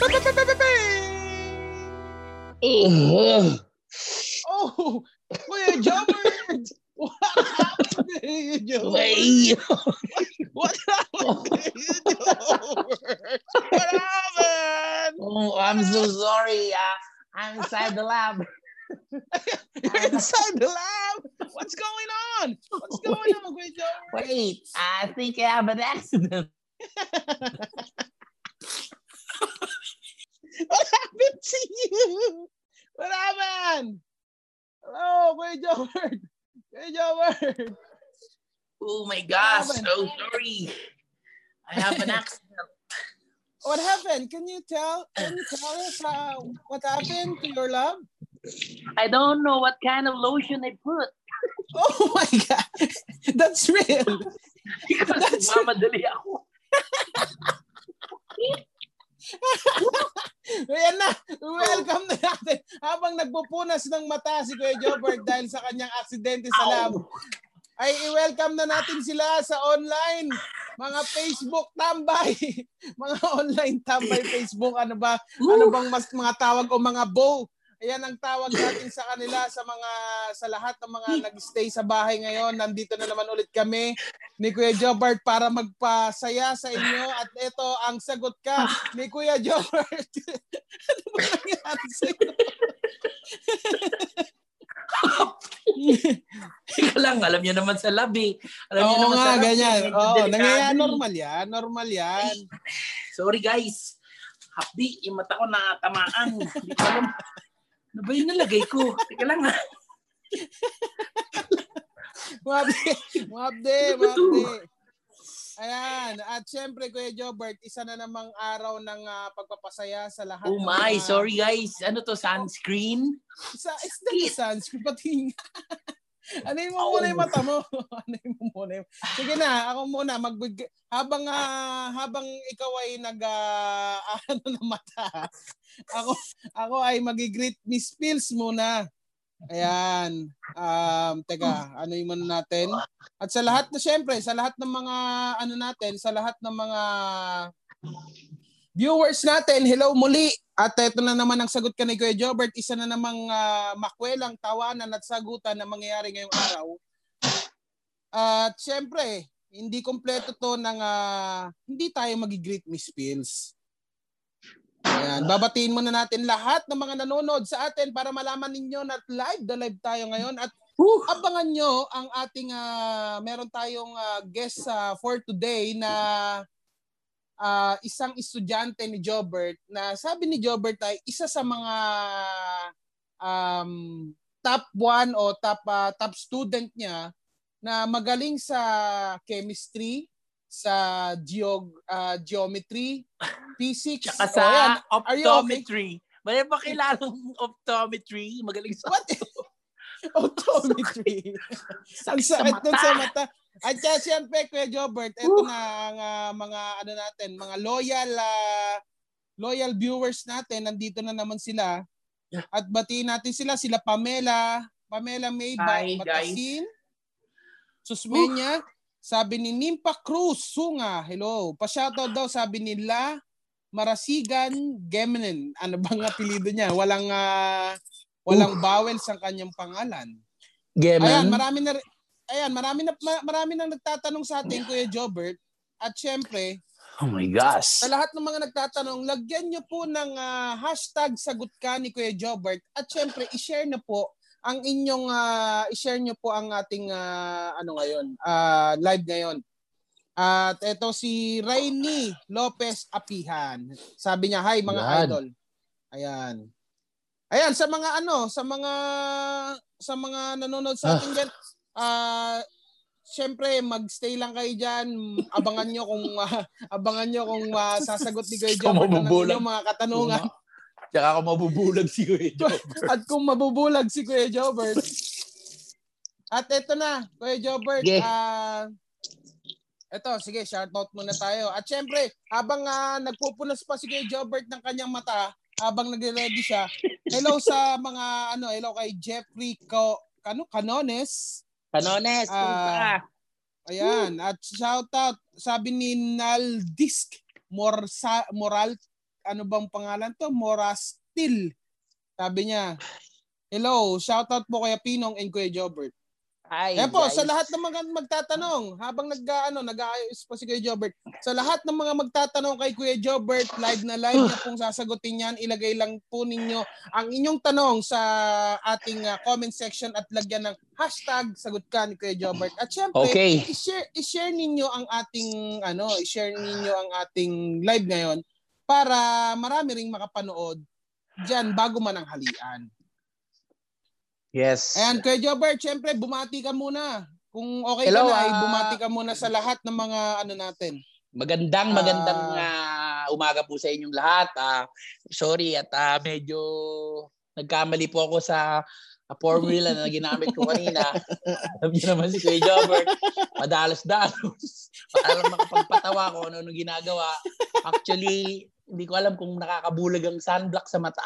Oh, Kuya Jobert! What happened to you, Jobert? What happened to you, Jobert? What happened? Oh, I'm so sorry. I'm inside the lab. You're inside the lab? What's going on? What's going on, Kuya Jobert? Wait, I think I have an accident. What happened to you? What happened? Hello, Kuya Jobert. Kuya Jobert. Oh my gosh, so sorry. I have an accident. What happened? Can you tell us what happened to your love? I don't know what kind of lotion they put. Oh my God. That's real. That's mamadali ako. Ayan na, welcome na natin habang nagpupunas ng mata si Kuya Jobert dahil sa kanyang aksidente sa lab. Ay i-welcome na natin sila sa online, mga Facebook tambay, mga online tambay Facebook, ano ba? Ano bang mas mga tawag o mga bow? Ayan ang tawag natin sa kanila, sa lahat ng mga nag-stay sa bahay ngayon. Nandito na naman ulit kami ni Kuya Jobert para magpasaya sa inyo. At ito ang sagot ka ni Kuya Jobert. Ano ba nangyari sa'yo? Ika lang, alam nyo naman sa labi. Oo nga, ganyan. Oo, nangyayari. Normal yan, normal yan. Sorry guys. Hapdi, yung mata ko natamaan. Hindi ko alam. Ano ba yung nalagay ko? Teka lang ha. Mabde. Ayan. At syempre, Kuya Jobert, isa na namang araw ng pagpapasaya sa lahat. Oh my, sorry guys. Ano to, sunscreen? Is that sunscreen? Pati nga. Anayin mo muna yung mata mo. Anayin mo muna yung... Sige na, ako muna. Habang ikaw ay na mata, ako ay magigreet Miss Pills muna. Ayan. Teka, ano yung muna natin? At sa lahat na, syempre, sa lahat ng mga, ano natin, sa lahat ng mga viewers natin, hello muli. At ito na naman ang sagot ka ni Kuya Jobert. Isa na namang makwelang tawanan at sagutan na mangyayari ngayong araw. At syempre, hindi kompleto to ng hindi tayo magigreet Miss Pills. Ayan, babatiin muna natin lahat ng mga nanonood sa atin para malaman ninyo na live tayo ngayon. At abangan nyo ang ating, meron tayong guest for today na... isang estudyante ni Jobert na sabi ni Jobert ay isa sa mga top 1 o top student niya na magaling sa chemistry, sa geometry, physics, tsaka sa optometry. May pakilalang optometry, magaling sa optometry. Ang sakit nun sa mata. At siyempre, Kuya Jobert, ito na ang mga ano natin, mga loyal viewers natin, nandito na naman sila. At batiin natin sila Pamela Maybach, Matasin, Susmenya, sabi ni Nimpa Cruz, Sunga, hello. Pa-shoutout daw, sabi nila, Marasigan Geminen. Ano bang apelido niya? Walang bawel sa kanyang pangalan. Geminen. Ayan, marami nang nagtatanong sa atin, Kuya Jobert. At syempre, oh my gosh, sa lahat ng mga nagtatanong, lagyan nyo po ng hashtag sagot ka ni Kuya Jobert. At syempre, i-share nyo po ang ating live ngayon. At eto si Rainy Lopez Apihan. Sabi niya, hi mga idol. Ayan. Ayan, sa mga nanonood sa atin dyan, siyempre magstay lang kayo diyan. Abangan niyo kung sasagot ni Kuya Jobert ng mga katanungan. Tsaka kung mabubulag si Kuya Jobert. At kung mabubulag si Kuya Jobert. At ito na, Kuya Jobert. Ito, sige, shoutout muna tayo. At siyempre, habang nagpupunas pa si Kuya Jobert ng kanyang mata, habang nagre-ready siya. Hello sa mga hello kay Jeffrey Canones. Ayan. At shoutout, sabi ni Naldisk Moralta ano bang pangalan to? Morastil. Sabi niya, hello, shoutout po kay Pinong and Kuya Jobert. Ay, po, guys, sa lahat ng mga magtatanong, habang nag-aayos pa si Kuya Jobert, sa lahat ng mga magtatanong kay Kuya Jobert, live na pong sasagutin yan, ilagay lang po ninyo ang inyong tanong sa ating comment section at lagyan ng hashtag sagot ka ni Kuya Jobert. At syempre, okay, i-share ninyo ang ating, i-share ninyo ang ating live ngayon para marami ring makapanood dyan bago man ang halian. Yes. And Kuya Jobert, syempre bumati ka muna. Kung okay ka na, bumati ka muna sa lahat ng mga natin. Magandang umaga po sa inyong lahat. Sorry at medyo nagkamali po ako sa formula na ginamit ko kanina. Alam niyo naman si Kuya Jobert, madalas-dalos. Para lang makapagpatawa ko ano ginagawa. Actually, hindi ko alam kung nakakabulag ang sunblock sa mata.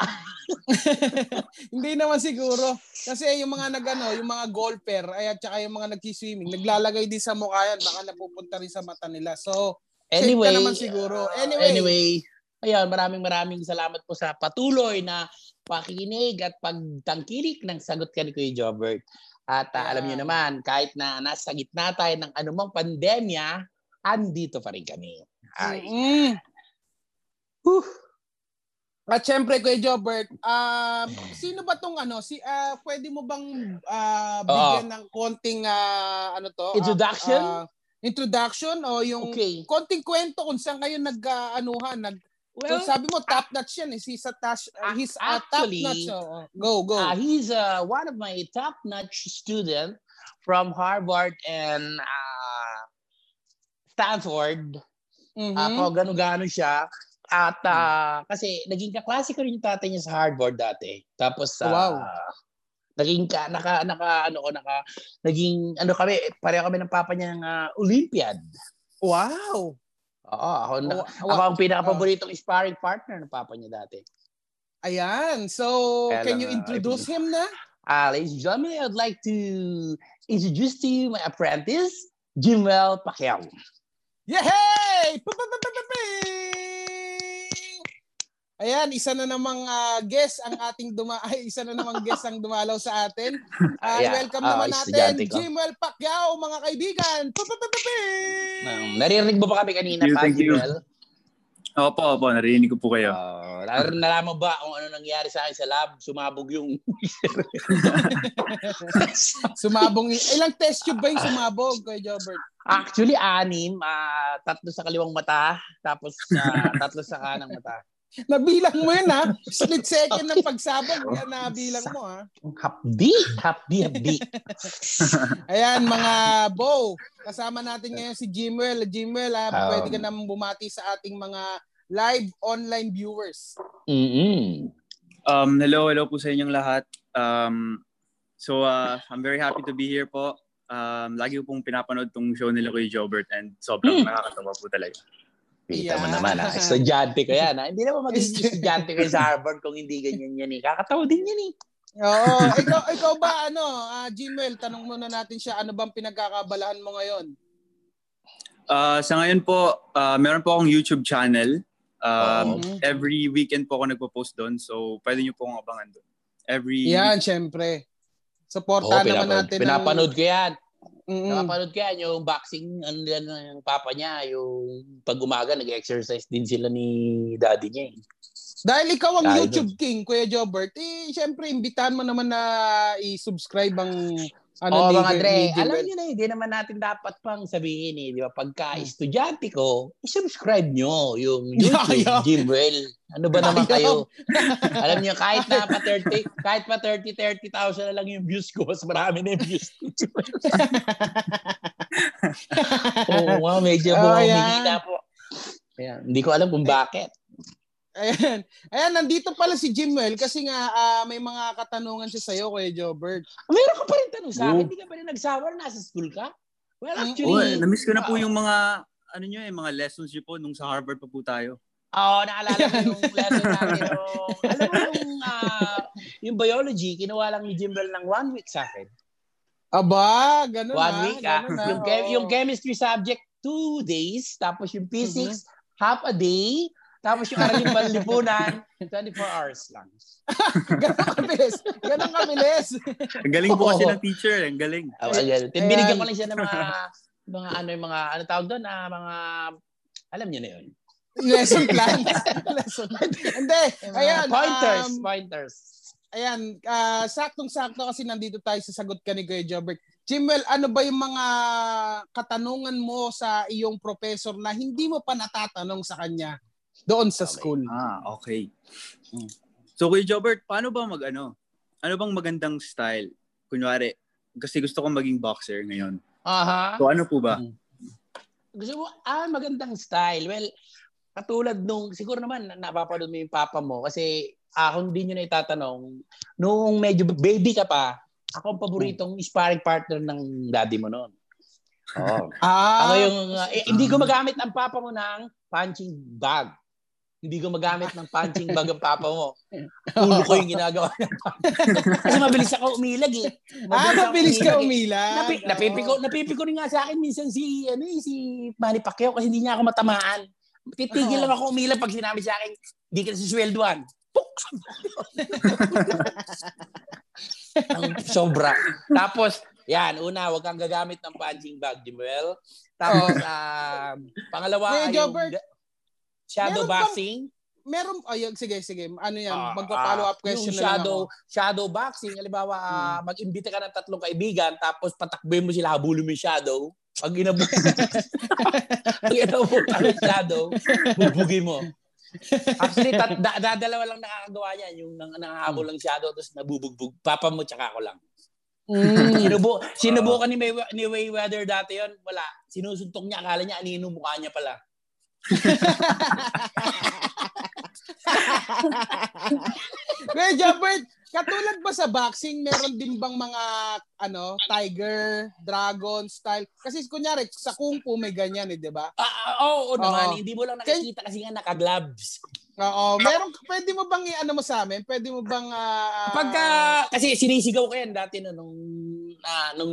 Hindi naman siguro. Kasi yung mga yung mga golfer ay at saka yung mga nagki-swimming, naglalagay din sa mukha yan, baka napupunta rin sa mata nila. So, anyway, safe ka naman siguro. Anyway, ayun, maraming salamat po sa patuloy na pakikinig at pagtangkilik ng sagot ka ni Kuya Jobert. At alam niyo naman, kahit na nasa gitna tayo ng anumang pandemya, andito pa rin kami. Ay. At syempre Kuya Jobert, sino ba tong pwede mo bang bigyan ng konting introduction? Introduction o yung konting kwento kung saan kayo sabi mo top notch yan, he's actually, top notch. Go. He's one of my top notch student from Harvard and Stanford. Ako gano-gano siya. At kasi naging kaklase ko rin yung tatay niya sa Harvard dati. Tapos naging pareho kami ng papa niya ng Olympiad. Wow. Oo, ako ang pinakapaboritong sparring partner ng papa niya dati. Ayan. So, can you introduce him na? Ladies and gentlemen, I'd like to introduce to you my apprentice, Jimuel Pacquiao. Yehey! Ayan, isa na namang guest ang dumalaw sa atin. Welcome naman natin, Jimuel Pacquiao, mga kaibigan. Naririnig mo ba kami kanina, Jimuel? Opo, naririnig ko po kayo. Nalaman ba kung ano nangyari sa akin sa lab? Sumabog yung... Sumabog. Ilang test tube ba yung sumabog, Kuya Jobert? Actually, 6. 3 sa kaliwang mata, tapos 3 sa kanang mata. Nabilang mo yun, ha? Split second ng pagsabog, nabilang mo, ha? Hapdi. Ayan, mga Bo, kasama natin ngayon si Jimuel. Jimuel, pwede ka naman bumati sa ating mga live online viewers. Hello po sa inyong lahat. I'm very happy to be here po. Lagi pong pinapanood tong show nila Kuya Jobert and sobrang nakakatawa po talaga. Kita mo naman, ha? Estudyante ko yan, ha? Hindi naman maging estudyante ko sa Harvard kung hindi ganyan yan, eh. Kakatawa din yan, eh. Oo. Ikaw ba, Jimuel, tanong muna natin siya, ano bang pinagkakabalahan mo ngayon? Sa ngayon po, meron po akong YouTube channel. Every weekend po ako nagpo-post doon, so pwede nyo po akong abangan doon. Yan, syempre. Supportan naman natin. Pinapanood ko yan. Nakapanood ko yan, yung boxing ng papa niya, yung pag umaga nag-exercise din sila ni daddy niya, eh. Dahil ikaw ang YouTube king, Kuya Jobert, syempre imbitahan mo naman na i-subscribe ang mga Dre, alam niyo na, hindi naman natin dapat pang sabihin, eh, di ba? Pagka estudyante ko, i-subscribe nyo yung YouTube Jimuel. Ano ba naman kayo? Alam niyo, kahit na pa 30,000 na lang yung views ko, mas marami na yung views ko. Medyo humihina po. Ayan, hindi ko alam kung bakit. Ayan, nandito pala si Jimuel kasi nga may mga katanungan siya sa'yo, Kuya Jobert. Meron ka pa rin tanong sa akin, hindi ka pa rin nagsawa, nasa school ka? Well, actually... namiss ko na po yung mga, mga lessons niyo po nung sa Harvard pa po tayo. Naalala ko yung lesson namin. Alam mo yung biology, kinuha lang ni Jimuel ng 1 week sa akin. Aba, ganun na. 1 week, yung chemistry subject, 2 days, tapos yung physics, half a day, Tapos yung Araling Panlipunan, 24 hours lang. Ganun kabilis. Ganun kabilis. Ang galing po kasi ng teacher. Ang galing. Oh, ayan. Binigyan ko lang siya ng mga alam niyo na yun. Lesson plans. Lesson plans. Hindi. Ayan. Pointers. Pointers. Ayan. Saktong-sakto kasi nandito tayo sa sagot ka ni Kuya Jobert. Jimuel, ano ba yung mga katanungan mo sa iyong professor na hindi mo pa natatanong sa kanya doon sa school? Okay. So, Kuya Jobert, paano ba mag-ano? Ano bang magandang style? Kunwari, kasi gusto kong maging boxer ngayon. Aha. So, ano po ba? Gusto mo, magandang style. Well, katulad nung, siguro naman, napapanood mo yung papa mo. Kasi, kung di nyo na itatanong, noong medyo baby ka pa, ako ang paboritong sparring partner ng daddy mo noon. Oh. Ako yung hindi gumagamit ang papa mo ng punching bag. Hindi gumagamit ng punching bag ang papa mo. Ulo ko yung ginagawa. Kasi mabilis ako umilag eh. Mabilis ka umilag. Napipiko rin nga sa akin minsan si Manny Pacquiao kasi hindi niya ako matamaan. Titigil lang ako umilag pag sinabi sa akin, hindi ka na susweldoan. Ang sobra. Tapos, yan, una, huwag kang gagamit ng punching bag, Jimuel. Tapos, pangalawa, yung shadow boxing. Meron, sige. Ano yan? Magpa-follow up question na shadow boxing, halimbawa, mag-imbita ka ng tatlong kaibigan, tapos patakbuhin mo sila, habulin mo yung shadow. Pag inabutan ng shadow, bubugin mo. Actually, dalawa lang nakakagawa niyan. Yung nangahabol lang shadow, tapos nabubugbog. Papa mo, tsaka ako lang. Sinubukan ni Mayweather dati yon. Wala. Sinusuntok niya. Akala niya, anino mukha niya pala. Kuya Jobert, katulad ba sa boxing, meron din bang mga tiger, dragon style? Kasi kunyari, sa kung fu may ganyan eh, di ba? Oo naman. Hindi mo lang nakikita kasi nga naka-gloves. Oo. Pwede mo bang mo sa amin? Pwede mo bang... Pagka... Kasi sinisigaw ko yan dati nung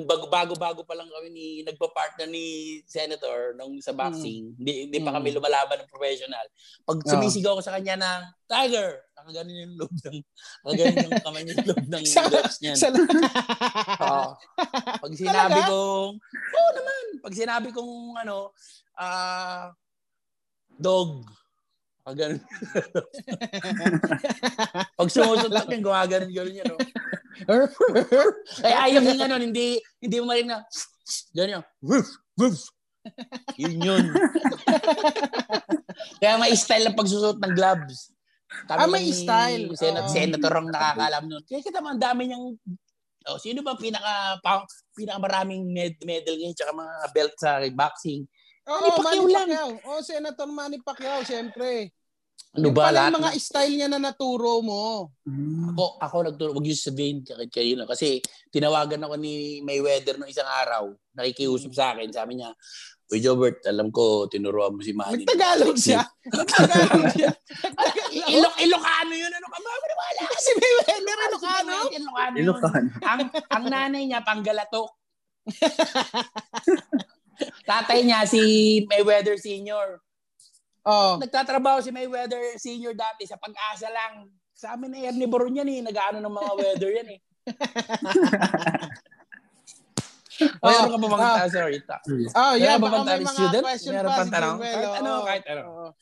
bago-bago pa lang kami nagpa-partner ni Senator nung sa boxing. Hindi pa kami lumalaban ng professional. Pag sumisigaw ko sa kanya ng tiger, nakaganin yung loob ng kamay niya, loob ng gloves niyan. Pag sinabi kong dog, pag-ganon. Pag sumusuntok yung gawaganon yun, no? Ay, ayaw yung hindi mo marinig na, ganyan, woof. Yun. Kaya may style ang pagsusot ng gloves. May style. Senator ang nakakalam nun. Kaya kita man, dami niyang, sino ba pinakamaraming medal ngayon, tsaka mga belt sa boxing? Manny Pacquiao. Senator Manny Pacquiao, siyempre. Ano ba lahat? Yung mga style niya na naturo mo. Ako nagturo. Huwag yung sabihin kayo na. Kasi tinawagan ako ni Mayweather nung isang araw. Nakikiusap sa akin. Sabi niya, "Uy, Jobert, alam ko, tinuruan mo si Manny." Nagtagalog siya. Ilocano yun. Ano ka? Wala kasi Mayweather. Ilocano? Ilocano. Ang nanay niya, Panggalatok. Tatay niya si Mayweather Senior. Nagtatrabaho si Mayweather Senior dati sa Pag-asa lang. Sa amin ay herbivore niyan eh, nag-aano ng mga weather yan eh. Mayroon ka ba mga sorry. Yeah, may mga question pa si Jimuel. Kahit ano.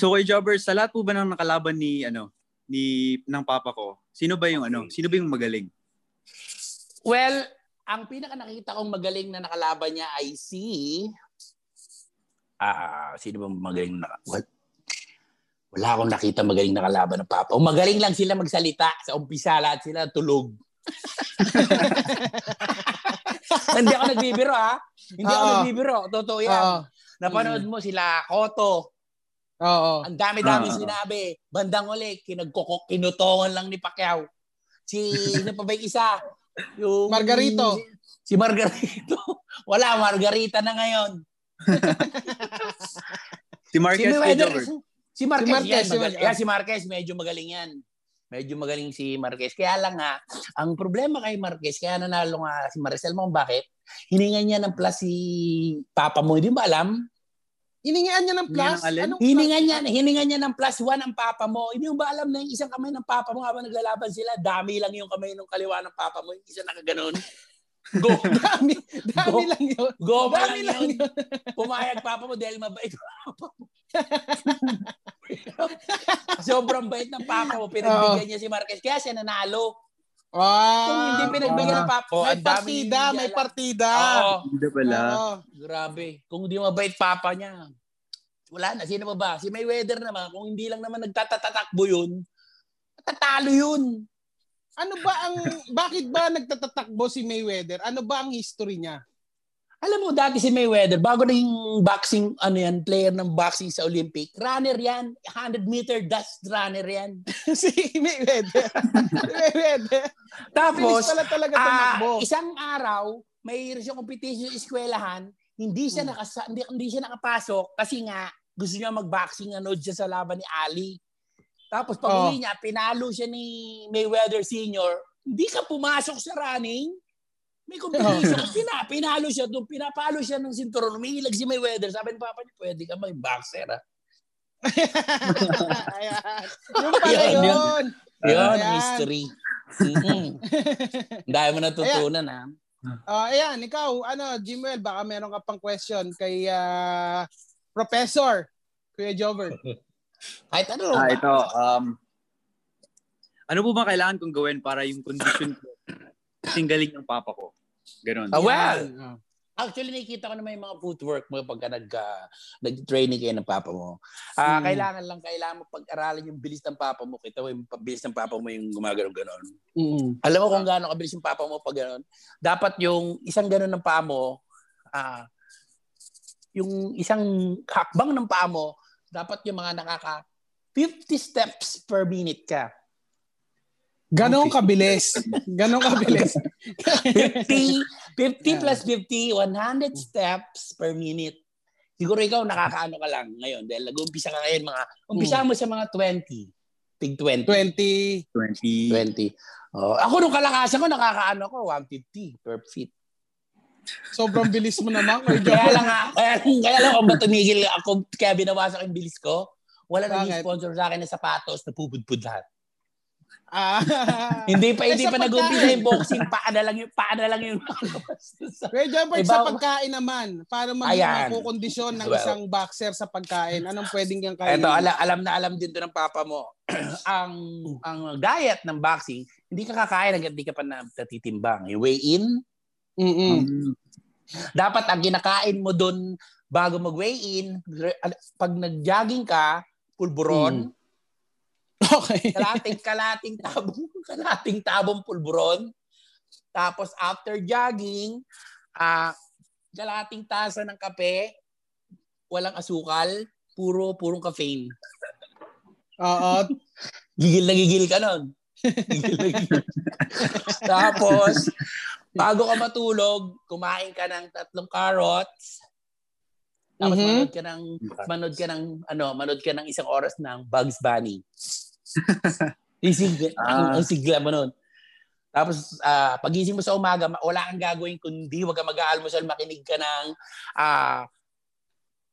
So kay Jobber, sa lahat po ba ng nakalaban ng papa ko, sino ba yung magaling? Well, ang pinaka nakita kong magaling na nakalaban niya ay si... sino bang magaling na... What? Wala akong nakita magaling na kalaban ng papa. Magaling lang sila magsalita. Sa umpisa lahat sila tulog. Hindi ako nagbibiro ha. Hindi ako nagbibiro. Totoo yan. Napanood mo sila Koto. Ang dami-dami sinabi. Bandang uli, kinutongan lang ni Pacquiao. Ano pa ba yung isa? Yung Margarito. Si Margarito. Wala, Margarita na ngayon. Si Marquez. Si Marquez, medyo magaling yan. Medyo magaling si Marquez. Kaya lang nga, ang problema kay Marquez, kaya nanalo nga si Maricel mo, bakit? Hiningan niya ng plus si papa mo. Hindi mo alam? Hiningan niya ng plus? Hiningan niya ng plus one ang papa mo. Hindi mo ba alam na yung isang kamay ng papa mo habang naglalaban sila? Dami lang yung kamay ng kaliwa ng papa mo. Yung isa nakaganon. Go. Dami lang yun. Go dami lang yun. Pumayag papa mo dahil mabait papa mo. Sobrang bait ng papa mo. Pinagbigyan niya si Marquez. Kaya siya nanalo. Kung hindi pinagbigyan ng papa. May partida, may partida. Hindi pala. Grabe. Kung hindi mabait papa niya, wala na. Sino ba ba? Si Mayweather naman. Kung hindi lang naman nagtatatakbo yun, tatalo yun. Ano ba ang, bakit ba nagtatatakbo si Mayweather? Ano ba ang history niya? Alam mo, dati si Mayweather, bago naging boxing, ano yan, player ng boxing sa Olympic, runner yan, 100-meter dash runner yan. Si Mayweather. Tapos, isang araw, may siyang competition sa eskwelahan, hindi siya nakapasok kasi nga gusto niya mag-boxing, nanood siya sa laban ni Ali. Tapos pag-uwi niya, pinalo siya ni Mayweather Sr. Hindi ka pumasok sa running. May competition. Pinalo siya doon. Pinapalo siya ng sinturon. Umiilag si Mayweather. Sabi ni Papa niya, pwede ka maging boxer, ha? Yung pala yun. Yun, history. Dahil mo natutunan, ha? Ayan, ikaw, ano, Jimuel, baka meron ka pang question kay Professor Kuya Jobert. Kahit ano. Ito, ano po ba kailangan kong gawin para yung condition ko singgaling ng papa ko? Ganun. Well, actually nakikita ko na may mga footwork mo pagka nag-training kayo ng papa mo. Kailangan mo pag-aralan yung bilis ng papa mo. Kita mo yung bilis ng papa mo yung gumagano-ganon. Alam mo kung gaano kabilis yung papa mo pag ganon? Dapat yung isang ganon ng paa mo, yung isang hakbang ng paa mo, dapat yung mga nakaka 50 steps per minute ka. Ganong kabilis. Ganong kabilis. 50 plus 50, 100 steps per minute. Siguro ikaw nakakaano ka lang ngayon dahil nag-umpisa ka ngayon mga umpisa mo sa mga 20. Tig 20. Oh, ako nung kalakasan ko nakakaano ko 150 per feet. Sobrang bilis mo naman. Kaya lang kung ba tumigil ako, kaya binawasak yung bilis ko, wala nang sponsor sa akin na sapatos na pupudpud lahat. Hindi pa nag-umpisa yung boxing, paana lang yung Kuya Jobert, sa pagkain naman, para magkukondisyon ng isang boxer sa pagkain, anong pwedeng kang kainin? Ito, alam din to ng papa mo. ang diet ng boxing, hindi ka kakain hanggang hindi ka pa natitimbang. Weigh-in, dapat ang kinakain mo doon bago mag-weigh-in, pag nag-jogging ka, pulburon. Okay. Kalating tabong pulburon. Tapos after jogging, kalating tasa ng kape, walang asukal, purong caffeine. Oo. Gigil na gigil ka nun. Tapos bago ka matulog, kumain ka ng 3 carrots. Tapos manood ka ng 1 oras ng Bugs Bunny. Ang sigla mo nun. Tapos pagising mo sa umaga, wala kang gagawin kundi wag ka mag-aalmusal, makinig ka ng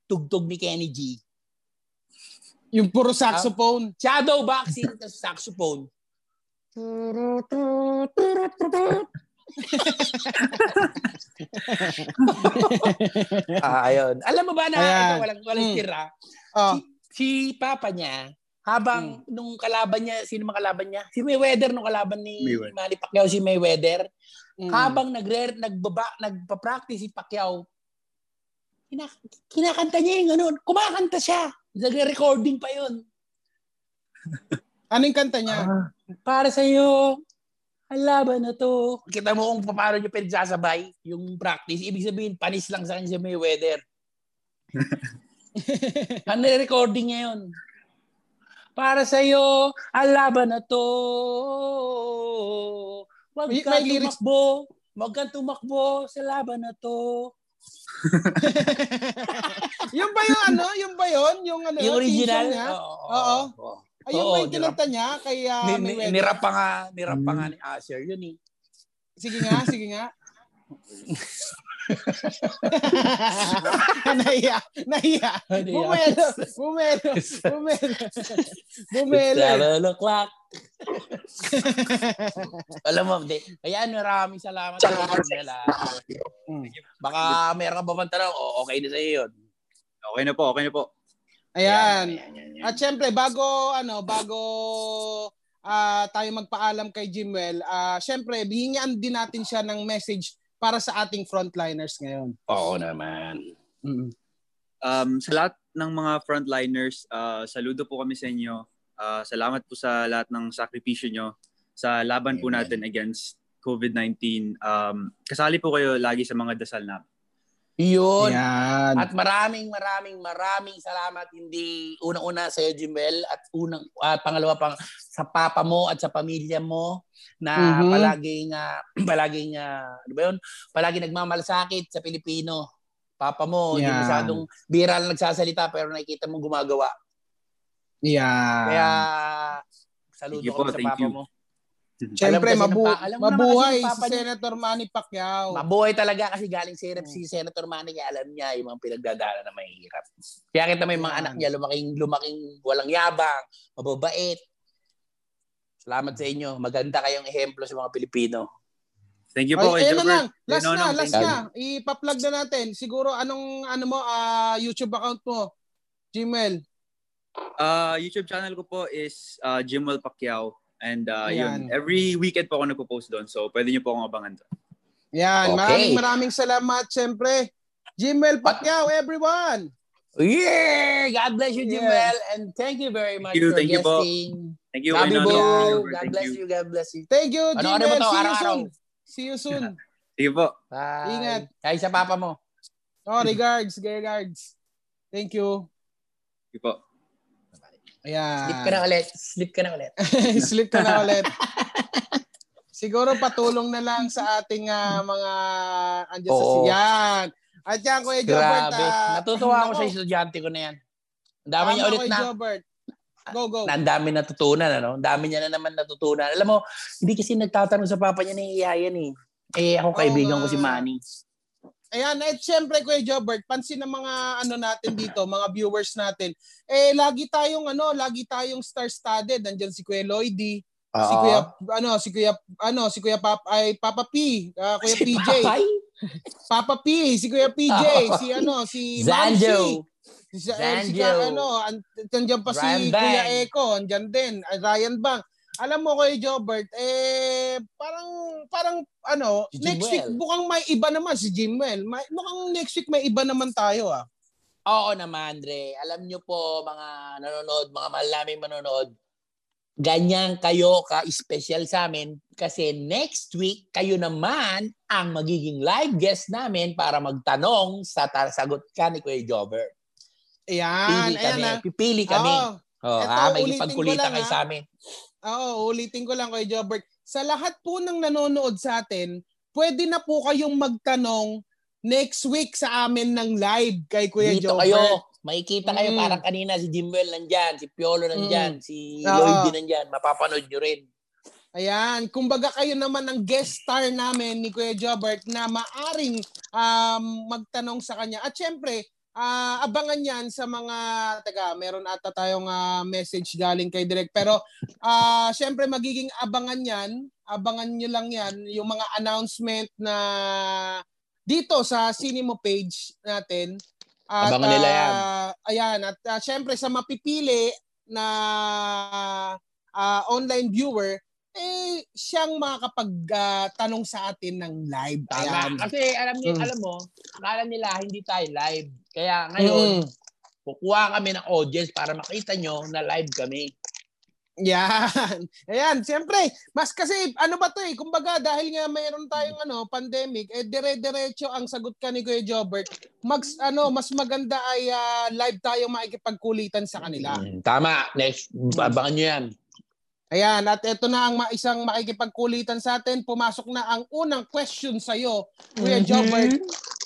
tugtog ni Kenny G. Yung puro saxophone. Shadow boxing sa saxophone. Ayun. Alam mo ba na ito, walang tira? Si papa niya, habang nung kalaban niya, sino mga kalaban niya? Si Mayweather, nung kalaban ni Manny Pacquiao, si Mayweather. Habang nagpa-practice si Pacquiao, kinakanta niya yung ganun. Kumakanta siya. Nagre-recording pa yun. Anong kanta niya? Para sa'yo, ang laban na to. Kita mo kung paano niya pinagsasabay yung practice. Ibig sabihin, panis lang sa akin si Mayweather. Ano recording niya yun? Para sa'yo, ang laban na to. Huwag kang tumakbo sa laban na to. Yung ba yun? Yung original? Oo. Ayun ba yung kinanta niya kay Mayweather? Nirap pa nga ni Asher. Yun eh. Sige nga. Bumelos. Alam mo, di. Ayan, maraming salamat. Baka meron ka ba bang tanong? Okay na sa'yo yun. Okay na po, okay na po. Ayan. At syempre, bago tayo magpaalam kay Jimuel, syempre, bihingyan din natin siya ng message para sa ating frontliners ngayon. Oo naman. Sa lahat ng mga frontliners, saludo po kami sa inyo. Salamat po sa lahat ng sakripisyo nyo sa laban po natin against COVID-19. Kasali po kayo lagi sa mga dasal namin. Iyon. Yan. At maraming salamat hindi unang-una sa iyo, Jimuel, at pangalawa pang sa papa mo at sa pamilya mo na palagi nagmamalasakit sa Pilipino. Papa mo, hindi masyadong viral nagsasalita pero nakikita mo gumagawa. Yeah. Kaya saludo ko sa papa mo. Siyempre, mabuhay si Senator Manny Pacquiao. Mabuhay talaga kasi galing si Senator Manny, kaya alam niya yung mga pinagdadaanan na mahirap. Kaya kita may mga anak niya, lumaking walang yabang, mababait. Salamat sa inyo. Maganda kayong ehemplo sa mga Pilipino. Thank you po. Last na. Ipa-plug na natin. Siguro, anong YouTube account mo, Jimuel? YouTube channel ko po is Jimuel Pacquiao. And yun, every weekend po ako nagpo-post doon. So, pwede niyo po akong abangan doon. Yan. Okay. Maraming salamat, siyempre. Jimuel Pacquiao, everyone! Yeah! God bless you, Jimuel. Yeah. And thank you very much for guesting. Thank you. Sabi po. God bless you. God bless you. Thank you, Jimuel. See you soon. See you po. Bye. Ingat. Kaya sa papa mo. Oh, regards. Thank you. Thank you po. Ayan. Sleep ka na ulit. Siguro patulong na lang sa ating mga andyan sa siyan. At yan, Kuya Jobert. Natutuwa ako sa estudyante ko na yan. Ang dami niya ulit na. Go. Ang dami natutunan. Ano? Ang dami niya na naman natutunan. Alam mo, hindi kasi nagtatanong sa papa niya na iyayan eh. Eh, ako kaibigan ko si Manny. Ayan, at syempre Kuya Jobert, pansin ng mga natin dito, mga viewers natin. Eh lagi tayong star-studded. Nandiyan si Kuya Lloydie, si Kuya PJ, si Zanjo. Nandiyan pa si Kuya Eko, nandiyan din Ryan Bang. Alam mo Kuya Jobert, parang next week bukang may iba naman si Jimuel. Mukhang next week may iba naman tayo . Oo naman, Andre. Alam nyo po mga nanonood, mga mahal naming manonood, ganyan kayo ka-special sa amin kasi next week kayo naman ang magiging live guest namin para magtanong sa sagot ka ni Kuya Jobert. Ayan, Pipili kami. Magigipagkulitan kayo sa amin. Oo, ulitin ko lang kay Jobert. Sa lahat po ng nanonood sa atin, pwede na po kayong magtanong next week sa amin ng live kay Kuya Jobert. Dito kayo, makikita kayo parang kanina si Jimuel nandyan, si Piolo nandyan, si Lloydie nandyan. Mapapanood nyo rin. Ayan, kumbaga kayo naman ang guest star namin ni Kuya Jobert na maaring magtanong sa kanya. At syempre, abangan yan sa mga meron ata tayong message galing kay Direk pero syempre magiging abangan nyo lang yan yung mga announcement na dito sa Sinimo page natin at, abangan nila yan at syempre sa mapipili na online viewer siyang makakapagtanong sa atin ng live. Ayan. Kasi alam mo, alam nila hindi tayo live. Kaya ngayon, kukuha kami ng audience para makita nyo na live kami. Yan. Ayan, siyempre. Mas kasi, kumbaga, dahil nga mayroon tayong pandemic, dire-diretso ang sagot ka ni Kuya Jobert. Mas maganda ay live tayo makikipagkulitan sa kanila. Tama. Next, abangan nyo yan. Ayan, at ito na ang isang makikipagkulitan sa atin. Pumasok na ang unang question sa'yo, Kuya Jobert.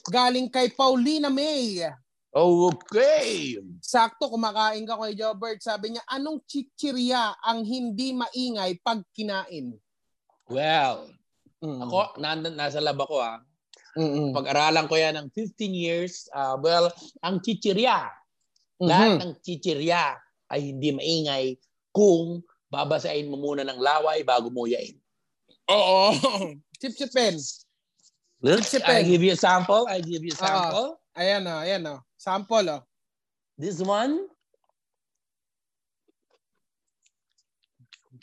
Galing kay Paulina May. Okay. Sakto, kumakain ka, Kuya Jobert. Sabi niya, anong chichirya ang hindi maingay pag kinain? Well, ako, nasa lab ako. Pag-aralan ko yan ng 15 years. Well, ang chichirya, lahat ng chichirya ay hindi maingay kung babasain mo muna ng laway bago mo yain. Oo. Sip-sipin. Sip-sipin. I give you a sample. I give you a sample. Oh, ayan o, ayan o. Sample o. This one.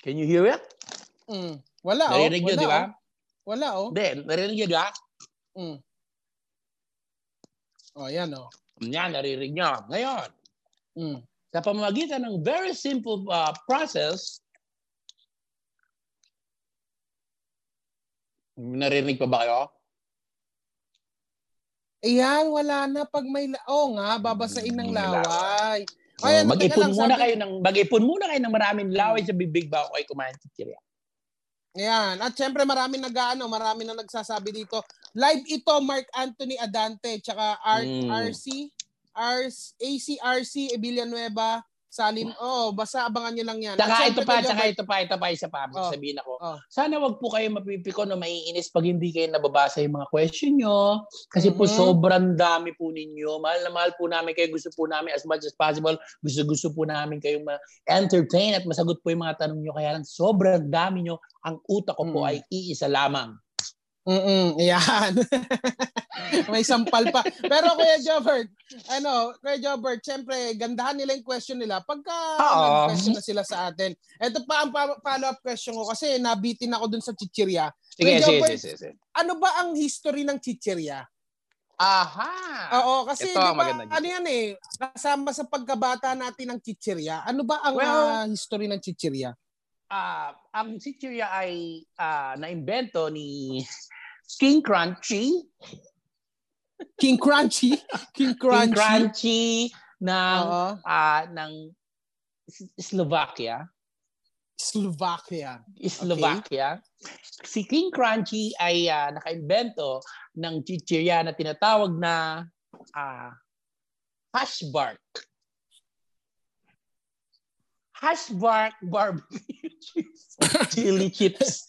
Can you hear it? Wala o. Narinig yun, di ba? Wala o. Hindi, narinig yun, di ba? O, ayan o. Yan, narinig nyo. Ngayon. Sa pamamagitan ng very simple process, narinig pa ba kayo? Ayan, wala na pag may... Oo nga, babasain ng laway. Ayan, mag-ipon muna kayo ng maraming laway sa bibig ba ako ay kumain sa chichirya. Ayan, at syempre marami na nagsasabi dito. Live ito, Mark Anthony Adante, tsaka ACRC, Evillanueva, Salim. Oh, basta abangan nyo lang yan. Tsaka ito pa, isa pa. Sabihin ako. Sana wag po kayo mapipikon o maiinis pag hindi kayo nababasa yung mga question nyo. Kasi po sobrang dami po ninyo. Mahal na mahal po namin kayo. Gusto po namin as much as possible. Gusto po namin kayong ma-entertain at masagot po yung mga tanong nyo. Kaya lang sobrang dami nyo. Ang utak ko po ay iisa lamang. Ayan. May sampal pa. Pero Kuya Jobert, syempre, gandahan nila yung question nila pagka nag-question na sila sa atin. Ito pa ang follow-up question ko kasi nabitin ako dun sa chichirya. Sige, Kuya Jobert, ano ba ang history ng chichirya? Oo, kasi diba, ano yan eh, kasama sa pagkabata natin ng chichirya. Ano ba ang history ng chichirya? Ang chichirya ay naimbento ni King Crunchy ng Slovakia. Si King Crunchy ay nakaimbento ng chichirya na tinatawag na Hashbark barbecue chips. Chili chips.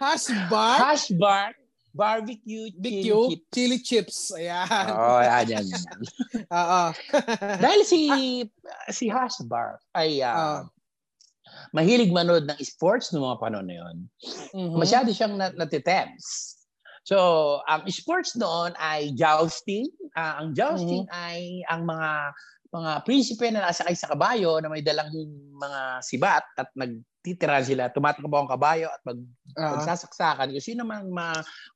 Hashbark barbecue chili chips. Chili chips. Ayan. Oo, ayan. Oo. Dahil si Hashbark ay mahilig manood ng sports noong mga panahon na yun. Masyado siyang natitems. So, ang sports noon ay jousting. Ang jousting ay ang mga prinsipe na nasakay sa kabayo na may dalang mga sibat at nagtitira sila, tumatakbo ang kabayo at magsasaksakan. Yung sino man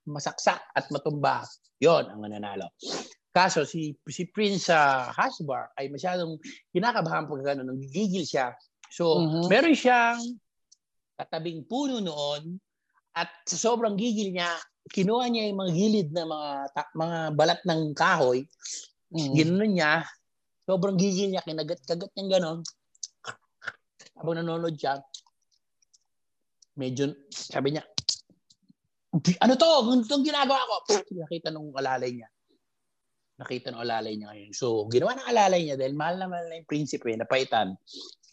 masaksak at matumba, yon ang nananalo. Kaso si Prince Hashbark ay masyadong kinakabahan pag gano'n, nanggigil siya. So, meron siyang katabing puno noon at sa sobrang gigil niya, kinuha niya yung mga gilid na mga balat ng kahoy. Ginoon niya. Sobrang gigil niya, kinagat-kagat niya gano'n. Habang nanonood siya, medyo, sabi niya, ano to? Itong ginagawa ko? Nakita nung alalay niya ngayon. So, ginawa ng alalay niya dahil mahal na mahal na yung prinsipe, napaitan.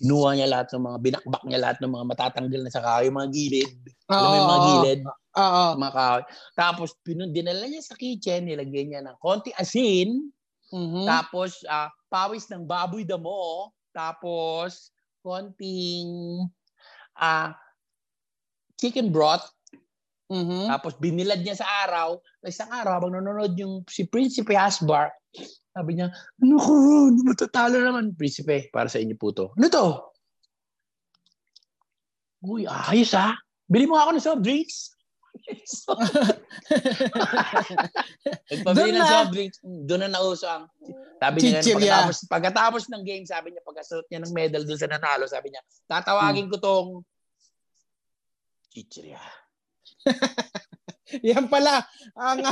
Inuha niya lahat ng mga, binakbak niya lahat ng mga matatanggal na sa kahoy, mga gilid. Alam mo yung mga gilid? Mga kahoy. Tapos, dinala niya sa kitchen, nilagyan niya ng konti asin. Tapos, pawis ng baboy damo. Tapos, konting chicken broth. Tapos, binilad niya sa araw. Isang araw, habang nanonood yung si Prinsipe Hashbark, sabi niya, ano ko ron? Matatalo naman. Prinsipe, para sa inyo po to. Ano to? Uy, ayos bili mo ako ng soft drinks. Nagpabili ng soft drinks. Doon na nauso ang chichirya. Pagkatapos ng game, sabi niya, pagkasunod niya ng medal doon sa nanalo, sabi niya, tatawagin ko tong chichirya. Yan pala ang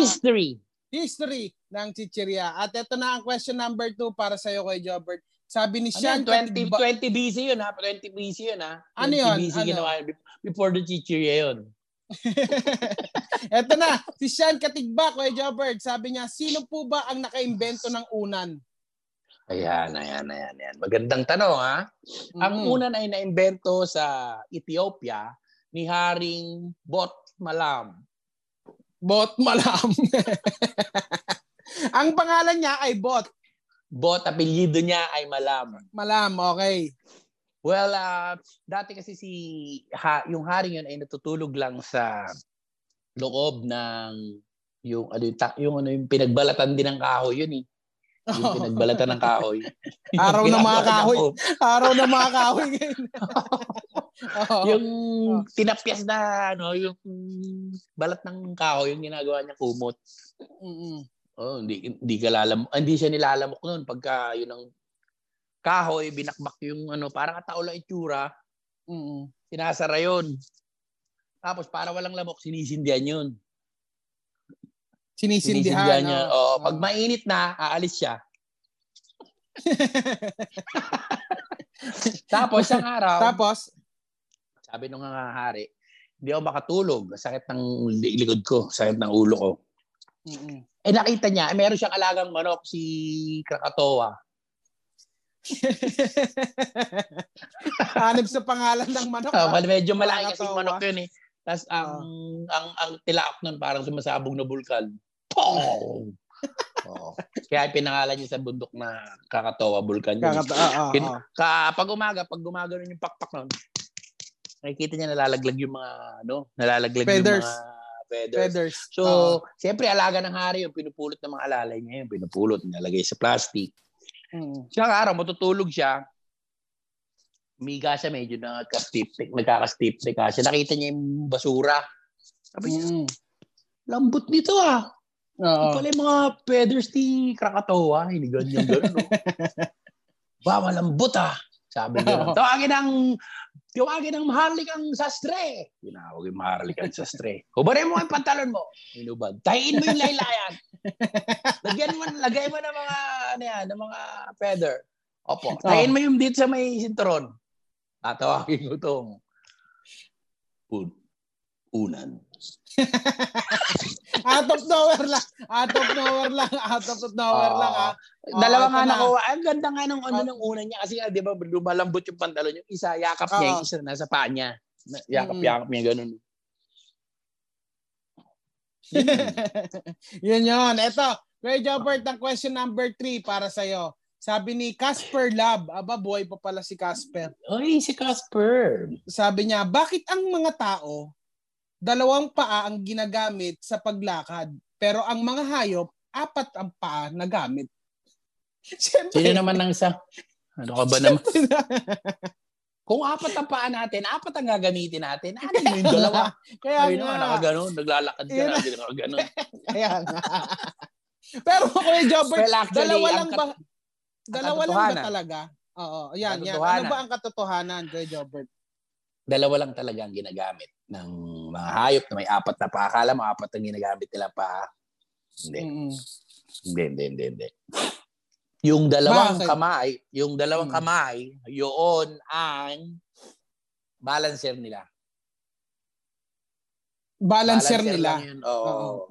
history ng chichirya. At ito na ang question number 2 para sa iyo, Kuya Jobert. Sabi ni Sean, 20 BC yun ha? 20 BC yun ha? Ano yun? 20 BC ginawa yun. Before the chichirya yun. Eto na, si Sean Katigbak, Kuya Jobert, sabi niya, sino po ba ang nakaimbento ng unan? Ayan. Magandang tanong ha? Ang unan ay naimbento sa Ethiopia ni Haring Bot Malam. Bot Malam. Ang pangalan niya ay Bot. Bot, apelyido niya ay Malam. Malam, okay. Well, dati kasi yung haring yun ay natutulog lang sa loob ng yung pinagbalatan din ng kahoy yun eh. Yung pinagbalatan ng kahoy. Araw ng mga kahoy. Araw ng mga kahoy. Yung tinapyas na yung balat ng kahoy yung ginagawa niya kumot. Oh, hindi hindi siya nilalamok noon pagka yun ang kahoy binakbak yung parang ataula itsura. Sinasara yun. Tapos para walang lamok sinisindihan yun. Sinisindihan niya. Oh, pag mainit na, aalis siya. Tapos, isang araw, sabi nung hari, hindi ako makatulog. Sakit ng likod ko. Sakit ng ulo ko. Eh, nakita niya, meron siyang alagang manok, si Krakatoa. Hanap sa pangalan ng manok. Medyo malaki kasing manok yun eh. Tapos ang tilaak nun parang sumasabog na bulkan. Pong! Oh. Kaya pinangalan niya sa bundok na Krakatoa bulkan. Kapag pag gumaga nun yung pakpak nun, nakikita niya nalalaglag yung mga feathers. Feathers. So, siyempre alaga ng hari yung pinupulot ng mga alalay niya, yung pinupulot, nalagay sa plastic. Siyang araw, matutulog siya. Umiga siya, medyo nagkakastipsik kasi nakita niya yung basura. Sabi niya, lambot nito ah. Yung pala yung mga feathers ni Krakatoa, hinigan niya gano'n. Ba, malambot ah. Sabi niya, tawagin ang maharlikang sastre. Tinawag yung maharlikang sastre. Hubarin mo yung pantalon mo. Inubad. Tahiin mo yung laylayan. Lagay mo ng mga, mga feather. Opo. Tahiin mo yung dito sa may sinturon. Tatawagin ko itong unan. Out of nowhere lang. Dalawang nga nakuha. Ang ganda nga ng unan niya. Kasi di ba, lumalambot yung pantalon. Yung isa, yakap niya. Yung isa, nasa paa niya. Yakap niya, ganun. Yun. Ito, Kuya Jobert, ang question number 3 para sa'yo. Sabi ni Casper Lab, aba boy pa pala si Casper. Oy, si Casper. Sabi niya, bakit ang mga tao, dalawang paa ang ginagamit sa paglakad, pero ang mga hayop, 4 ang paa na gamit? Siyempre. Sino naman ang isa? Ano ka ba naman? Kung 4 ang paa natin, 4 ang gagamitin natin. Ano yung dalawa? Kaya nga. Naglalakad ka na, gano'n. Kaya nga. Pero Kuya Jobert, dalawa lang ba talaga? Oo, yan. Ano ba ang katotohanan, Kuya Jobert? Dalawa lang talaga ang ginagamit ng mga hayop na may 4 na paa. Akala mo 4 ang ginagamit nila paa. Hindi. Hindi. Yung dalawang kamay, yun ang balancer nila. Balancer nila. Yun, oo.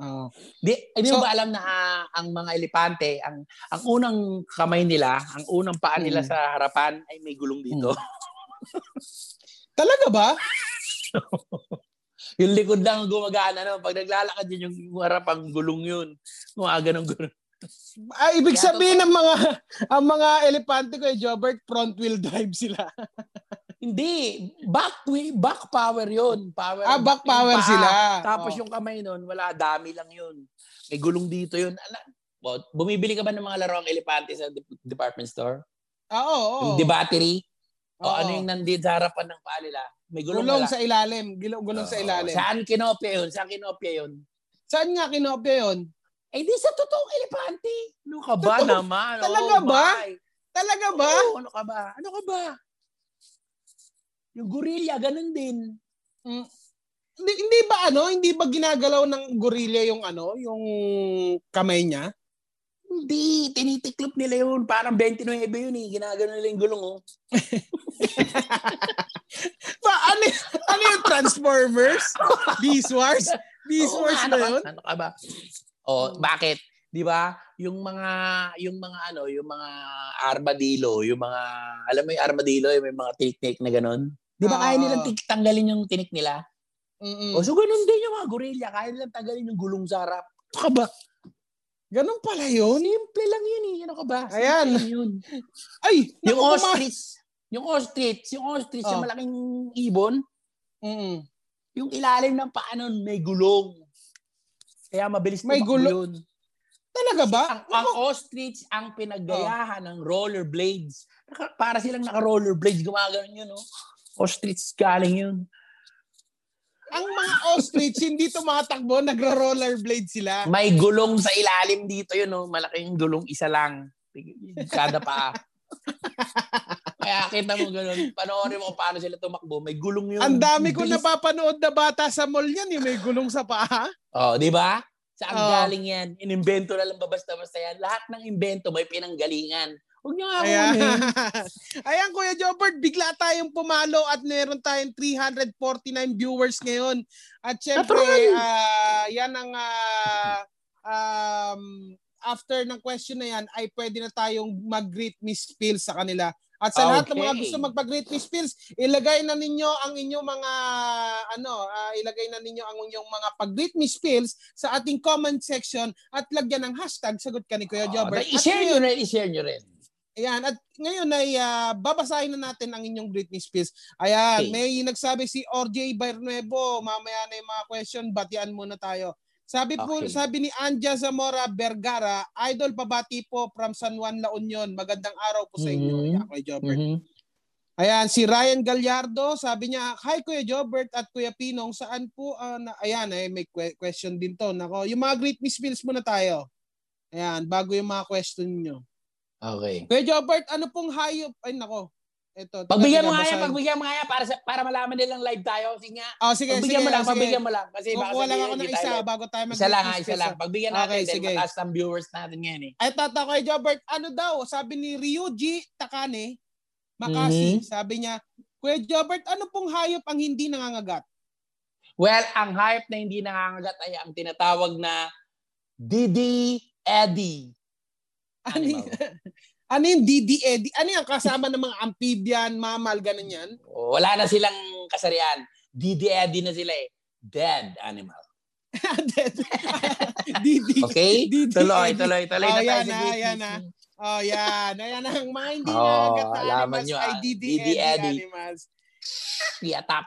Hindi mo ba alam na ang mga elepante, ang unang kamay nila, ang unang paa nila sa harapan ay may gulong dito. Talaga ba? Yung likod lang gumagana. Pag naglalakad yun, yung harapang gulong yun. Ganun. Ay, ibig sabihin ng mga elepante ko, Jobert, front wheel drive sila. Hindi. Back power yun. Back power sila. Tapos yung kamay nun, wala. Dami lang yun. May gulong dito yun. Bumibili ka ba ng mga laruang elepante sa department store? Oo. Yung de-battery? O ano yung nandito sa harapan ng palila? May gulong sa ilalim. Gulong sa ilalim. Saan kinopya yun? Saan nga kinopya yun? Eh di sa totoong elepante. Ano ka ba naman? Talaga ba? Ano ka ba? Yung gorilla, ganun din. Hindi ba ginagalaw ng gorilla yung kamay niya? Hindi, tinitiklop nila yun. Parang 29 yun eh. Ginagano nila yung gulong. Ano yung Transformers? Beast Wars na yun? Ano ka ba? O, bakit? Di ba? Yung mga armadillo, alam mo yung armadillo, yung may mga tinik na ganun? Di ba kaya nilang tanggalin yung tinik nila? Mm-mm. O so ganun din yung mga gorilla. Kaya nilang tanggalin yung gulong sa harap. Ano ka ba? Ganun pala yun? Simple lang yun eh. Ano ka ba? Ayan. Ay! Yung ostrich. Yung ostrich, yung malaking ibon. Mm-mm. Yung ilalim ng paanon, may gulong. Kaya mabilis na yun. Talaga ba? Ang ostrich ang pinaggayahan ng rollerblades. Para silang naka-rollerblades. Gumagano'n yun, no? Ostrich galing yun. Ang mga ostrich, hindi tumatakbo. Nagra-rollerblade sila. May gulong sa ilalim dito yun, no? Malaking gulong, isa lang. Kada paa. Kaya kita mo gano'n. Panoorin mo paano sila tumakbo. May gulong yun. Ang dami ko napapanood na bata sa mall yan. Yung may gulong sa paa. Oh, di ba? Saan galing yan? Inimbento na lang babasta-basta yan. Lahat ng invento may pinanggalingan. Huwag niyo nga ayan. Ayan, Kuya Jobert, bigla tayong pumalo at meron tayong 349 viewers ngayon. At syempre, yan ang after ng question na yan, ay pwede na tayong mag-greet Miss Pills sa kanila. At sa lahat ng mga gusto magpa-greet Miss Pills, ilagay na ninyo ang inyong mga ilagay na ninyo ang inyong mga pag-greet Miss Pills sa ating comment section at lagyan ng hashtag sagot ka ni Kuya Jobert. I-share nyo rin. Ayan, at ngayon ay babasahin na natin ang inyong greet Miss Pills. Ayan, okay. May nagsabi si RJ Barnuevo, mamaya na yung mga question, batian muna tayo. Sabi ni Anja Zamora Vergara, idol pabati po from San Juan La Union. Magandang araw po sa inyo. Ayan, Kuya Jobert. Ayan, si Ryan Gallardo, sabi niya, hi Kuya Jobert at Kuya Pinong, saan po? May question din to. Nako, yung mga greet Miss Pills muna tayo. Ayan, bago yung mga question nyo. Okay. Kuya Jobert, ano pong hayop? Ay, nako. Ito, pagbigyan mo nga yan para malaman nilang live tayo. Sige nga. Oh, sige, pagbigyan mo lang. Kasi baka wala lang ako ng isa bago tayo mag-isa. Isa lang. Pagbigyan natin dahil mataas ang viewers natin ngayon eh. Ay tata ko, Jobert, ano daw? Sabi ni Ryuji Takane Makasi, sabi niya, Kuya Jobert, ano pong hayop ang hindi nangangagat? Well, ang hayop na hindi nangangagat ay ang tinatawag na Didi Eddie. Ano yung Didi Eddie? Ano yung kasama ng mga amphibian, mammal, ganun yan? Wala na silang kasarian. Didi Eddie na sila eh. Dead animal. Dead. Didi. Okay? Didi tuloy. Oh, yan na, yan na. Oh, yan. Ayan ang mga hindi nangagat na animals ay Didi Eddie animals. Yatap.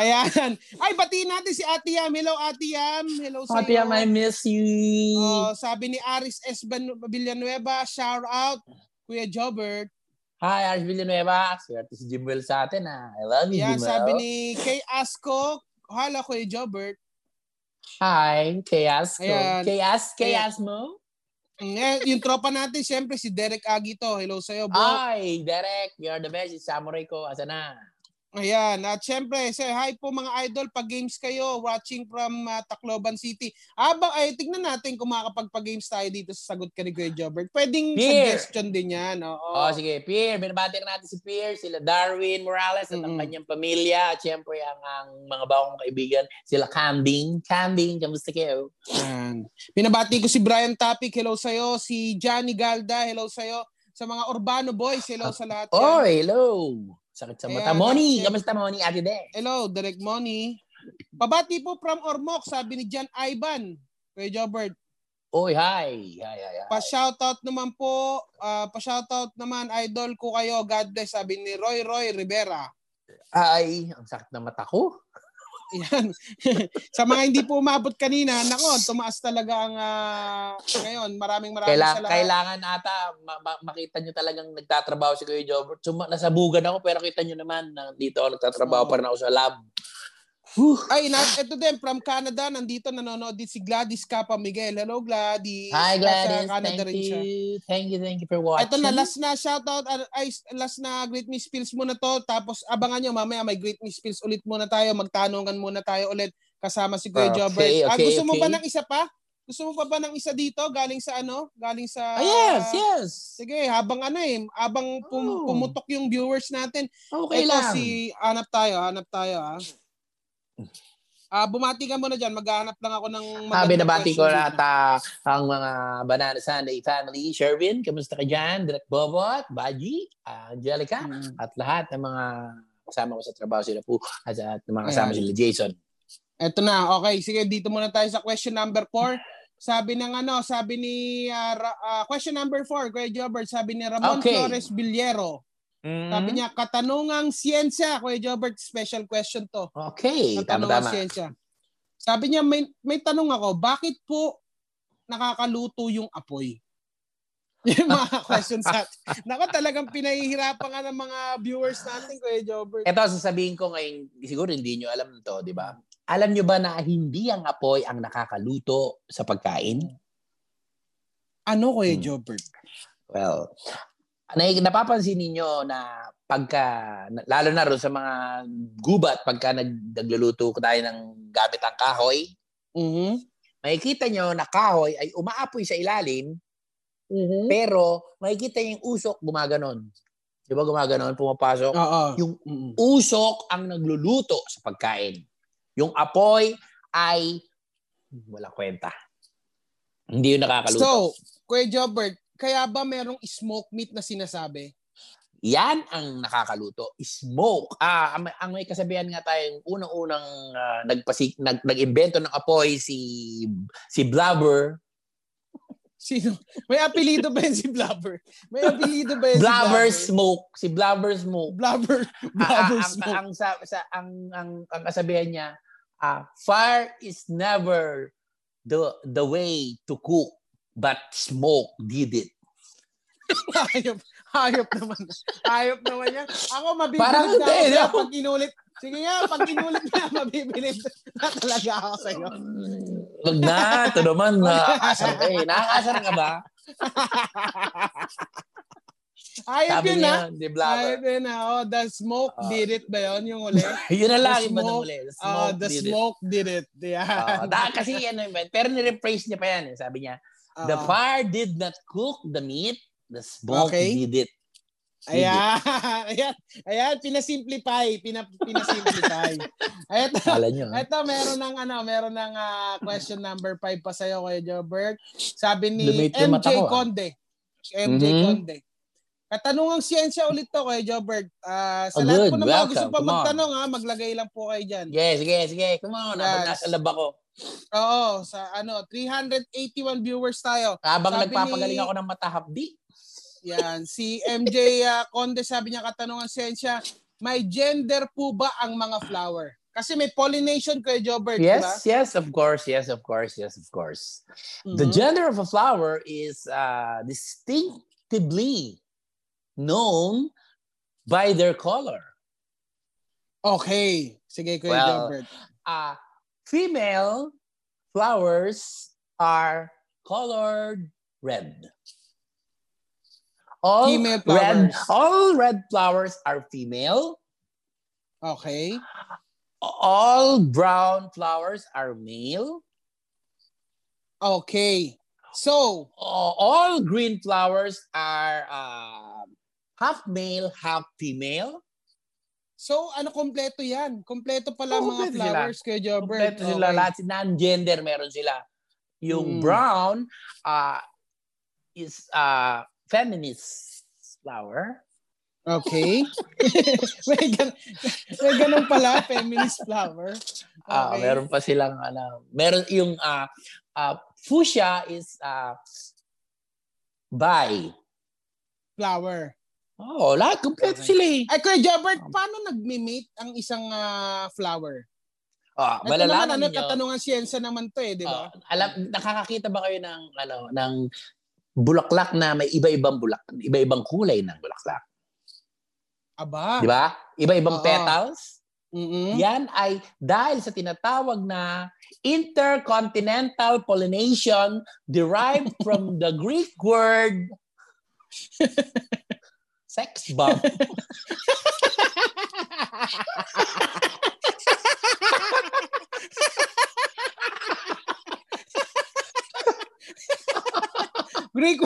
Ayan. Ay, batiin natin si Ate Yam. Hello, Ate Yam. Hello sa'yo. Ate Yam, I miss you. Sabi ni Aris S. Villanueva, shout out, Kuya Jobert. Hi, Aris Villanueva. Swerte si Jimuel sa atin ha. I love you, Jimuel. Sabi ni Kay Asko, hala Kuya Jobert. Hi, Kay Asko. Kay Asmo. Yung tropa natin, siyempre, si Derek Agito. Hello sa'yo, bro. Ay, Derek, you're the best. Samurai ko. Asa na? Ayan, at syempre, say hi po mga idol, pag-games kayo, watching from Tacloban City. Tignan natin kung makakapagpa-games tayo dito sa sagot ka ni Kuya Jobert. Pwedeng Pierre. Suggestion din yan. Oo, sige, Pierre, binabati natin si Pierre, sila Darwin Morales at ang kanyang pamilya, at syempre ang mga bagong kaibigan, sila Kambing, kamusta kayo? Binabati ko si Brian Topic, hello sa'yo, si Johnny Galda, hello sa'yo, sa mga Urbano Boys, hello sa lahat. Hello! Sakit sa mata. Moni, kamusta Moni? Ate De. Hello, Direct Moni. Pabati po from Ormoc, sabi ni Jan Ivan. Kuya Jobert. Oy, hi. Pa-shoutout naman idol ko kayo. God bless, sabi ni Roy Rivera. Ay, ang sakit na mata ko. Yan. Sa mga hindi po umabot kanina, nako, tumaas talaga ang ngayon. Maraming salamat. Kailangan ata makita nyo talagang nagtatrabaho si Kuya Jobert. Nasabugan ako pero kita nyo naman na dito ako nagtatrabaho para na ako sa lab. Ito din from Canada, nandito nanonood din si Gladys Capa Miguel. Hello Gladys. Hi Gladys. Thank you for watching. Ito na last na Great Miss Pills muna to. Tapos abangan nyo mamaya may Great Miss Pills ulit muna tayo. Magtanungan muna tayo ulit kasama si Kuya Jobert. Gusto mo ba ng isa pa? Gusto mo pa ba ng isa dito galing sa ano? Galing sa yes. Sige, habang pumutok yung viewers natin. Okay lang. Hanap tayo ah. Bumati ka muna dyan. Maghahanap lang ako ng binabati ko na ang mga Banana Sunday family. Sherwin, kamusta ka dyan? Direct Bobot, Baji, Angelica at lahat ng mga kasama ko sa trabaho sila po at mga kasama sila Jason. Eto na, okay. Sige, dito muna tayo sa question number 4. Sabi ng sabi ni question number 4, Kuya Jobert, sabi ni Ramon Flores Villero. Mm-hmm. Sabi niya, katanungang siyensya. Kuya Jobert, special question to. Okay, tama-tama. Sabi niya, may tanong ako, bakit po nakakaluto yung apoy? Yung mga questions natin. Nako, talagang pinahihirapan ka ng mga viewers natin, Kuya Jobert. Ito, sasabihin ko ngayon, siguro hindi nyo alam to, di ba? Alam nyo ba na hindi ang apoy ang nakakaluto sa pagkain? Ano, Kuya Jobert? Well, napapansin niyo na pagka, lalo na rin sa mga gubat, pagka nagluluto tayo ng gamit ang kahoy, makikita nyo na kahoy ay umaapoy sa ilalim, pero makikita nyo yung usok gumaganon. Di ba gumaganon, pumapasok? Yung usok ang nagluluto sa pagkain. Yung apoy ay wala kwenta. Hindi yun nakakaluto. So, Kuya Jobert, kaya ba merong smoke meat na sinasabi? Yan ang nakakaluto. Smoke. Ang may kasabihan nga tayong unang-unang nag-invento ng apoy si Blubber. Sino? May apelido ba yan si Blubber? May apelido ba yan Blubber si Blubber? Smoke. Si Blubber Smoke. Blubber Smoke. Ang kasabihan niya, fire is never the way to cook, but smoke did it. Hayop naman. Hayop naman yan. Ako mabibilib na pag inulit. Sige nga, pag inulit na, mabibilib na talaga ako sa'yo. Huwag na, ito naman, nakakasar. Nakakasar ka ba? Ayop yun na. Ayop yun na. Oh, the smoke did it ba yun yung uli? Yun na lang, iba ng uli. The smoke did it. Yeah. Kasi yan, pero nirephrase niya pa yan. Sabi niya, the fire did not cook the meat, the smoke did it. Ayan, pinasimplify. Ito, meron ng question number 5 pa sa'yo, Kuya Jobert. Sabi ni MJ Conde. Katanungang siyensya ulit to, Kuya Jobert. Sa lahat po na mga gusto pa magtanong, maglagay lang po kayo dyan. Yes, sige. Come on, nasa lab ako. Oo, sa 381 viewers tayo. Habang nagpapagaling ako ng matahabdi. Yan, si MJ Conde sabi niya katanungan sensya, may gender po ba ang mga flower? Kasi may pollination kay Jobert, yes, diba? Yes, of course. The gender of a flower is distinctively known by their color. Okay, sige kay Jobert. Female flowers are colored red. All red flowers are female. Okay. All brown flowers are male. Okay. So, all green flowers are half male, half female. So, kompleto yan. Kompleto pala mga flowers kay Jobert. Kompleto sila. Lahat non-gender meron sila. Yung brown is... feminist flower. Okay. may ganun pala, feminist flower. Okay. Meron pa silang, meron yung fuchsia is bi. Flower. Oh, lahat. Kompleto sila eh. Ay, Kuya Jobert, paano nagme-mate ang isang flower? Malalaman nyo. Katanungan siyensya naman to eh, di ba? Nakakakita ba kayo ng, ng bulaklak na may iba-ibang kulay ng bulaklak. Aba. Di ba? Iba-ibang petals. Yan ay dahil sa tinatawag na intercontinental pollination derived from the Greek word sex bomb. Greek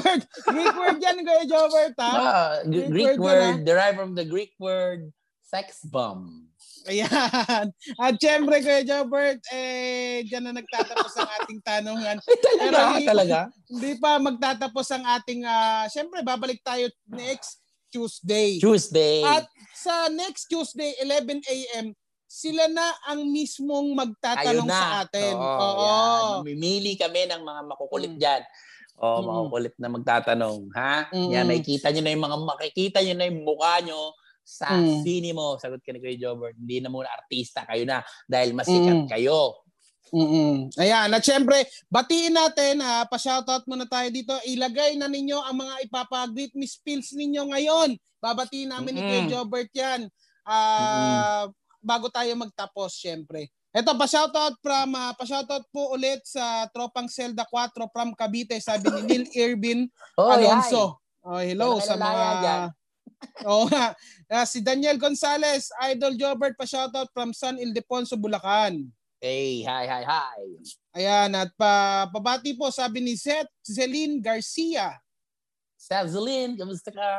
word yan, Kuya Jobert, ha? Greek word derived from the Greek word sex bomb. Ayan. At syempre, Kuya Jobert, dyan na nagtatapos ang ating tanungan. Pero hindi pa magtatapos ang ating, syempre, babalik tayo next Tuesday. At sa next Tuesday, 11 a.m., sila na ang mismong magtatanong sa atin. Oo. Mimili kami ng mga makukulit dyan. Oo, makukulit na magtatanong. Ha? Yan, nakikita nyo na yung mga makikita nyo na yung mukha nyo sa sini mo. Sagot ka ni Kuya Jobert. Hindi na muna artista. Kayo na. Dahil masikat kayo. Ayan, at syempre, batiin natin ha, pa-shoutout muna tayo dito. Ilagay na ninyo ang mga ipapag-greet Miss Pills ninyo ngayon. Babatiin namin ni Kuya Jobert yan bago tayo magtapos syempre. Eto, pa-shoutout po ulit sa tropang Selda 4 from Cavite, sabi ni Neil Irvin Alonso. Oh, hello sa mga si Daniel Gonzalez, Idol Jobert, pa-shoutout from San Ildefonso, Bulacan. Hey, hi. Ayan, at pabati po, sabi ni Zeline Garcia. Sir Zeline, kamusta ka?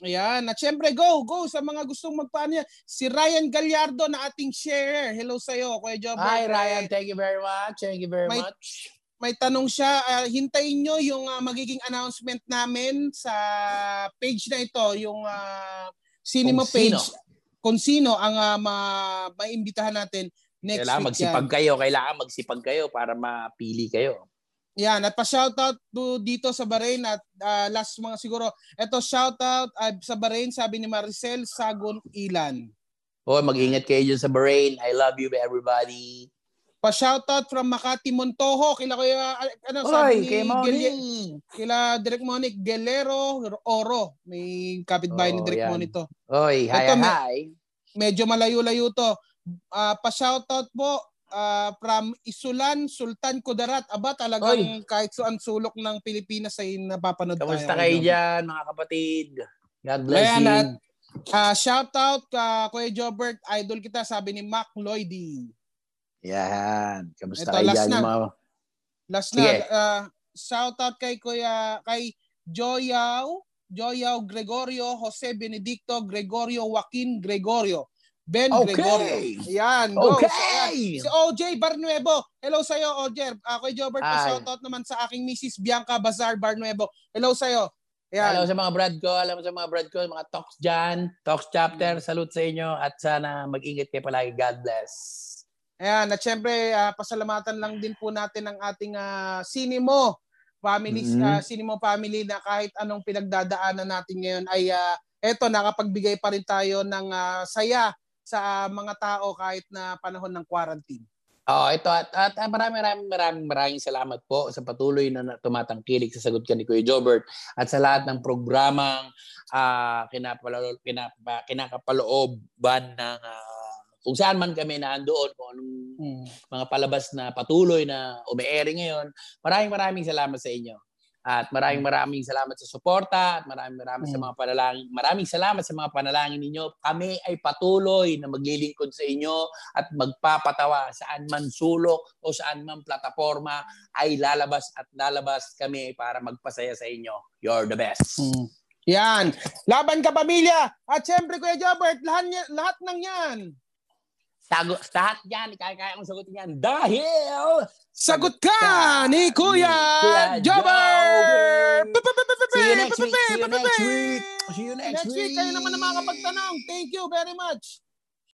Ayan, at syempre, go sa mga gustong magpaano. Si Ryan Gallardo na ating sharer. Hello sa'yo, Kuya Jobert. Hi, Ryan. Thank you very much. May tanong siya. Hintayin nyo yung magiging announcement namin sa page na ito, yung cinema page. Kung sino ang maimbitahan natin. Kailangan magsipag kayo. Para mapili kayo. Yan. At pa-shoutout dito sa Bahrain. At last mga siguro. Ito, shoutout sa Bahrain. Sabi ni Maricel Sagon Ilan. Oh, mag-ingat kayo dyan sa Bahrain. I love you everybody. Pa-shoutout from Makati Montojo. Kila kayo. Sabi ni Kila Direk Monic Gelero Oro. May kapitbahay ni Direk Monic to. Oy, hi. Medyo malayo-layo to. Pa-shoutout po from Isulan, Sultan Kudarat. Aba, talagang kahit saan sulok ng Pilipinas ay napapanood tayo. Kamusta kayo dyan, mga kapatid? God bless you. Shoutout Kuya Jobert, idol kita, sabi ni Mac Lloydy. Yan. Kamusta kayo dyan? Last na. Shoutout kay Joyao Gregorio, Jose Benedicto, Gregorio Joaquin Gregorio. Gregorio. Ayan. Si OJ Barnuevo. Hello sa'yo, OJ. Kuya Jobert, pa-shoutout naman sa aking Mrs. Bianca Bazar Barnuevo. Hello sa'yo. Ayan. Hello sa mga brad ko. Mga talks dyan. Talks chapter. Salute sa inyo. At sana mag-ingat kayo palagi. God bless. Ayan. At syempre, pasalamatan lang din po natin ang ating Sinimo family, Sinimo family na kahit anong pinagdadaanan natin ngayon ay nakapagbigay pa rin tayo ng saya sa mga tao kahit na panahon ng quarantine. At maraming salamat po sa patuloy na tumatangkilik sa sagot ka ni Kuya Jobert at sa lahat ng programang kinakapalooban ng kung saan man kami naandoon, kung anong mga palabas na patuloy na umi-air ngayon. Maraming salamat sa inyo. At maraming salamat sa suporta at maraming salamat sa mga panalangin ninyo. Kami ay patuloy na maglilingkod sa inyo at magpapatawa saan man sulok o saan man plataforma ay lalabas at lalabas kami para magpasaya sa inyo. You're the best. Yan. Laban ka, pamilya. At syempre, Kuya Jobert, lahat ng yan. Lahat yan, kaya ang sagutin yan dahil sagot ka ni Kuya Jobert! See you next week! Next week kayo naman ang makakapagtanong. Thank you very much!